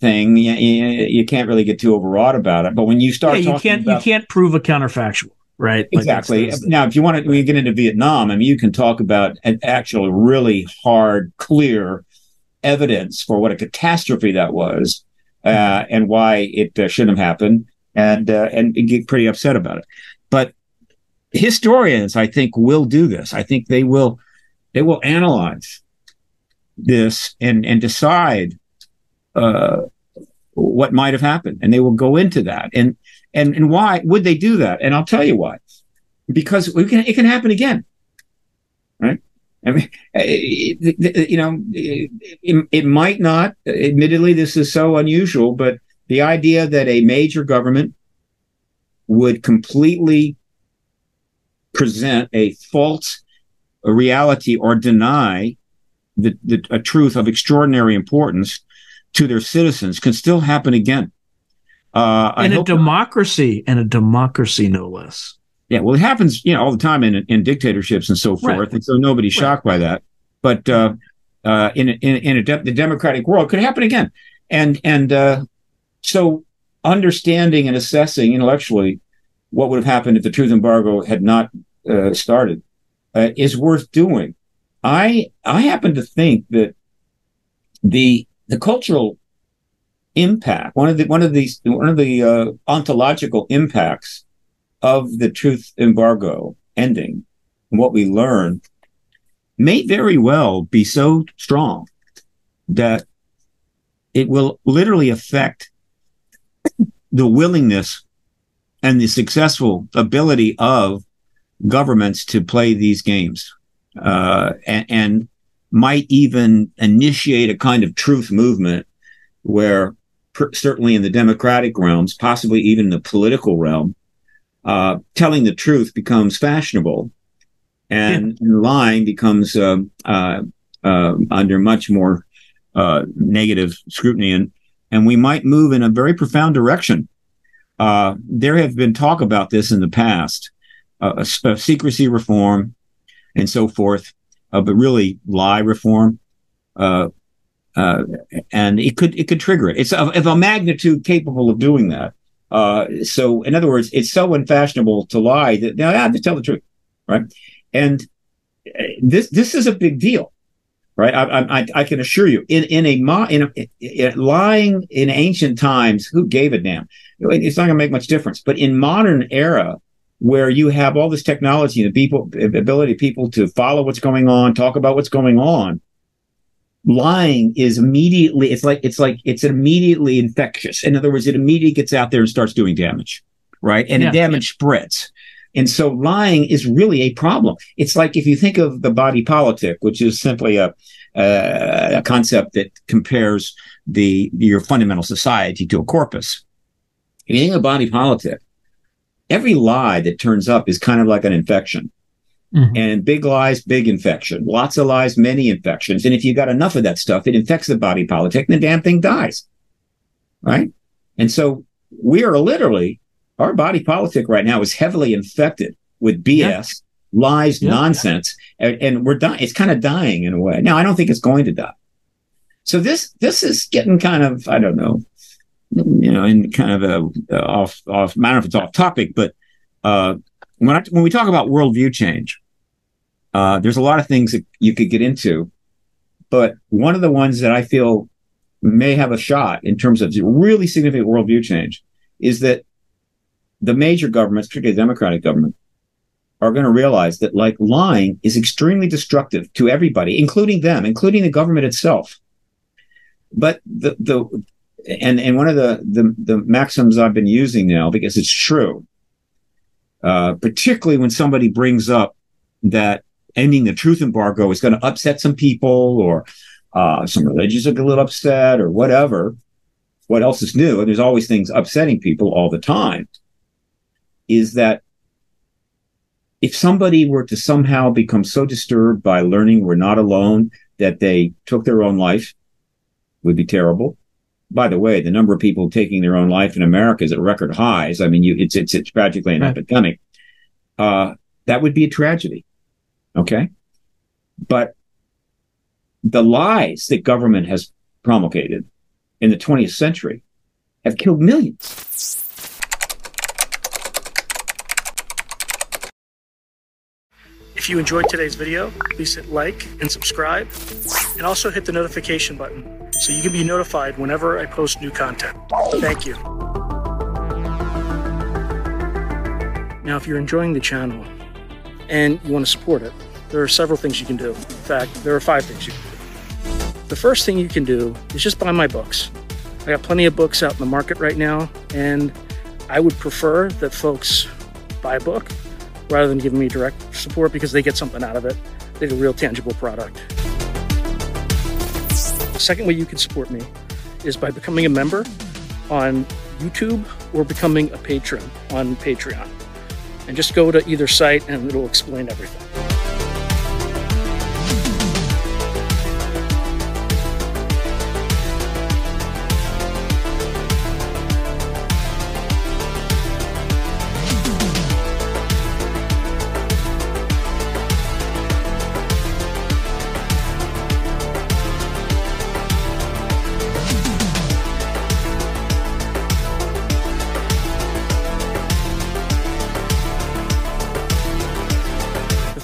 thing. You can't really get too overwrought about it. But when you start you can't prove a counterfactual. Right. Exactly. Like now, if you want to, when you get into Vietnam, I mean, you can talk about an actual really hard, clear evidence for what a catastrophe that was and why it shouldn't have happened and get pretty upset about it. But historians, I think, will do this. I think they will analyze this and decide what might have happened. And they will go into that. And why would they do that? And I'll tell you why. Because it can happen again, right? I mean, it might not. Admittedly, this is so unusual, but the idea that a major government would completely present a false reality or deny a truth of extraordinary importance to their citizens can still happen again. In a democracy, no less. Yeah, well, it happens, all the time in dictatorships and so forth, right. And so nobody's shocked by that. But in the democratic world, it could happen again. And so understanding and assessing intellectually what would have happened if the truth embargo had not started is worth doing. I happen to think that the cultural impact, one of the ontological impacts of the truth embargo ending and what we learn may very well be so strong that it will literally affect the willingness and the successful ability of governments to play these games and might even initiate a kind of truth movement where certainly in the democratic realms, possibly even the political realm, telling the truth becomes fashionable, and lying becomes under much more negative scrutiny, and we might move in a very profound direction. There have been talk about this in the past, secrecy reform and so forth, but really lie reform, and it could trigger it. It's of a magnitude capable of doing that. So in other words, it's so unfashionable to lie that now just tell the truth, right? And this is a big deal, right? I can assure you, in lying in ancient times, who gave a damn? It's not going to make much difference. But in modern era, where you have all this technology and the ability of people to follow what's going on, talk about what's going on, lying is immediately, it's immediately infectious. In other words, it immediately gets out there and starts doing damage, right? And the damage spreads. And so lying is really a problem. It's like if you think of the body politic, which is simply a concept that compares your fundamental society to a corpus. If you think of body politic, every lie that turns up is kind of like an infection. Mm-hmm. And big lies, big infection. Lots of lies, many infections. And if you got enough of that stuff, it infects the body politic and the damn thing dies, right? And so we are literally, our body politic right now is heavily infected with BS, lies, nonsense, and we're dying. It's kind of dying in a way. Now, I don't think it's going to die. So this is getting kind of, I don't know, in kind of a off. I don't know if it's off topic, but when we talk about worldview change, there's a lot of things that you could get into, but one of the ones that I feel may have a shot in terms of really significant worldview change is that the major governments, particularly the Democratic government, are going to realize that like lying is extremely destructive to everybody, including them, including the government itself. But and one of the maxims I've been using now, because it's true, particularly when somebody brings up that ending the truth embargo is going to upset some people, or some religions are a little upset, or whatever. What else is new? And there's always things upsetting people all the time. Is that if somebody were to somehow become so disturbed by learning we're not alone that they took their own life, would be terrible. By the way, the number of people taking their own life in America is at record highs. I mean, it's practically an epidemic. That would be a tragedy, okay? But the lies that government has promulgated in the 20th century have killed millions. If you enjoyed today's video, please hit like and subscribe, and also hit the notification button so you can be notified whenever I post new content. Thank you. Now, if you're enjoying the channel and you want to support it, there are several things you can do. In fact, there are 5 things you can do. The first thing you can do is just buy my books. I got plenty of books out in the market right now, and I would prefer that folks buy a book rather than giving me direct support, because they get something out of it. They get a real tangible product. The second way you can support me is by becoming a member on YouTube or becoming a patron on Patreon. And just go to either site and it'll explain everything.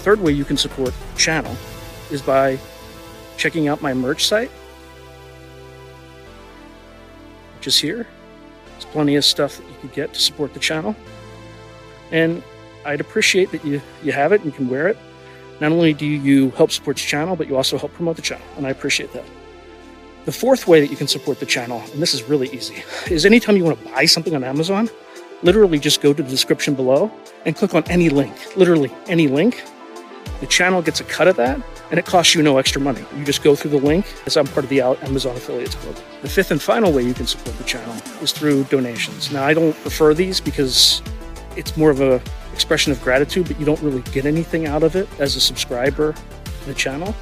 The third way you can support the channel is by checking out my merch site, which is here. There's plenty of stuff that you can get to support the channel, and I'd appreciate that you have it and you can wear it. Not only do you help support the channel, but you also help promote the channel, and I appreciate that. The fourth way that you can support the channel, and this is really easy, is anytime you want to buy something on Amazon, literally just go to the description below and click on any link, literally any link. The channel gets a cut of that, and it costs you no extra money. You just go through the link, as I'm part of the Amazon Affiliates Club. The fifth and final way you can support the channel is through donations. Now, I don't prefer these because It's more of an expression of gratitude, but you don't really get anything out of it as a subscriber to the channel.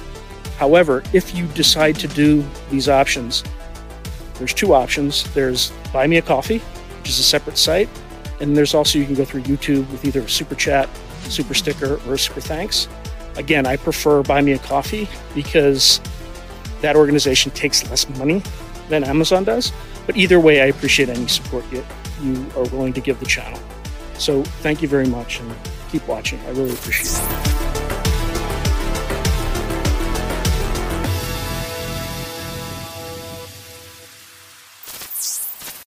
However, if you decide to do these options, there's two options. There's Buy Me a Coffee, which is a separate site. And there's also, you can go through YouTube with either a super chat, super sticker, or a super thanks. Again, I prefer Buy Me a Coffee because that organization takes less money than Amazon does. But either way, I appreciate any support you are willing to give the channel. So thank you very much and keep watching. I really appreciate it.